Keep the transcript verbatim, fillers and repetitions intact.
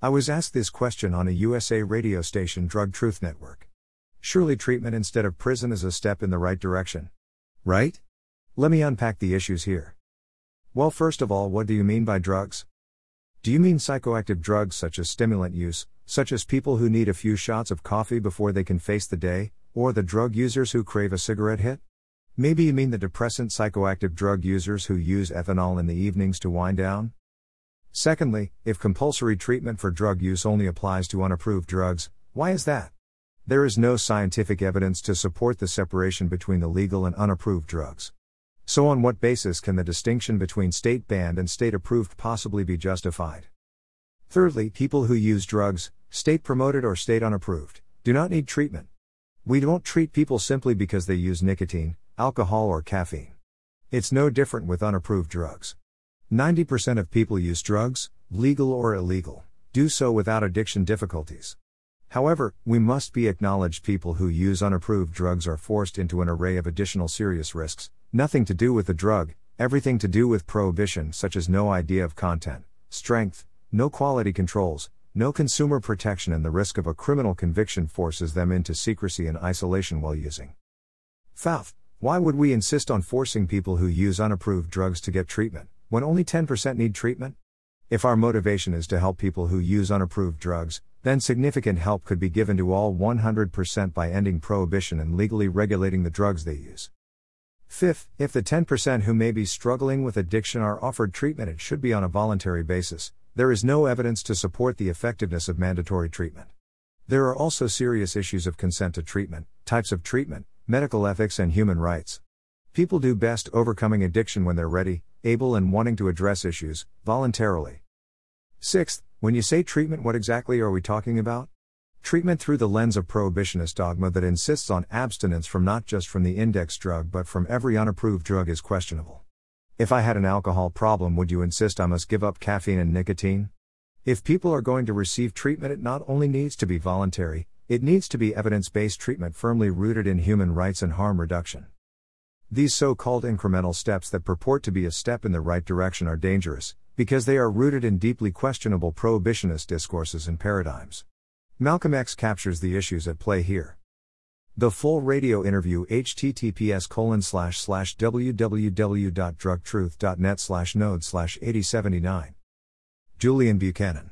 I was asked this question on a U S A radio station, Drug Truth Network. Surely treatment instead of prison is a step in the right direction. Right? Let me unpack the issues here. Well, first of all, what do you mean by drugs? Do you mean psychoactive drugs such as stimulant use, such as people who need a few shots of coffee before they can face the day, or the drug users who crave a cigarette hit? Maybe you mean the depressant psychoactive drug users who use ethanol in the evenings to wind down? Secondly, if compulsory treatment for drug use only applies to unapproved drugs, why is that? There is no scientific evidence to support the separation between the legal and unapproved drugs. So on what basis can the distinction between state-banned and state-approved possibly be justified? Thirdly, people who use drugs, state-promoted or state-unapproved, do not need treatment. We don't treat people simply because they use nicotine, alcohol or caffeine. It's no different with unapproved drugs. ninety percent of people use drugs, legal or illegal, do so without addiction difficulties. However, we must be acknowledged people who use unapproved drugs are forced into an array of additional serious risks, nothing to do with the drug, everything to do with prohibition such as no idea of content, strength, no quality controls, no consumer protection, and the risk of a criminal conviction forces them into secrecy and isolation while using. Fauth, why would we insist on forcing people who use unapproved drugs to get treatment, when only ten percent need treatment? If our motivation is to help people who use unapproved drugs, then significant help could be given to all one hundred percent by ending prohibition and legally regulating the drugs they use. Fifth, if the ten percent who may be struggling with addiction are offered treatment, it should be on a voluntary basis. There is no evidence to support the effectiveness of mandatory treatment. There are also serious issues of consent to treatment, types of treatment, medical ethics and human rights. People do best overcoming addiction when they're ready, able and wanting to address issues, voluntarily. Sixth, when you say treatment, what exactly are we talking about? Treatment through the lens of prohibitionist dogma that insists on abstinence from not just from the index drug but from every unapproved drug is questionable. If I had an alcohol problem, would you insist I must give up caffeine and nicotine? If people are going to receive treatment, it not only needs to be voluntary, it needs to be evidence-based treatment firmly rooted in human rights and harm reduction. These so-called incremental steps that purport to be a step in the right direction are dangerous, because they are rooted in deeply questionable prohibitionist discourses and paradigms. Malcolm X captures the issues at play here. The full radio interview H T T P S colon slash slash www dot drug truth dot net slash node slash eighty seventy-nine. Julian Buchanan.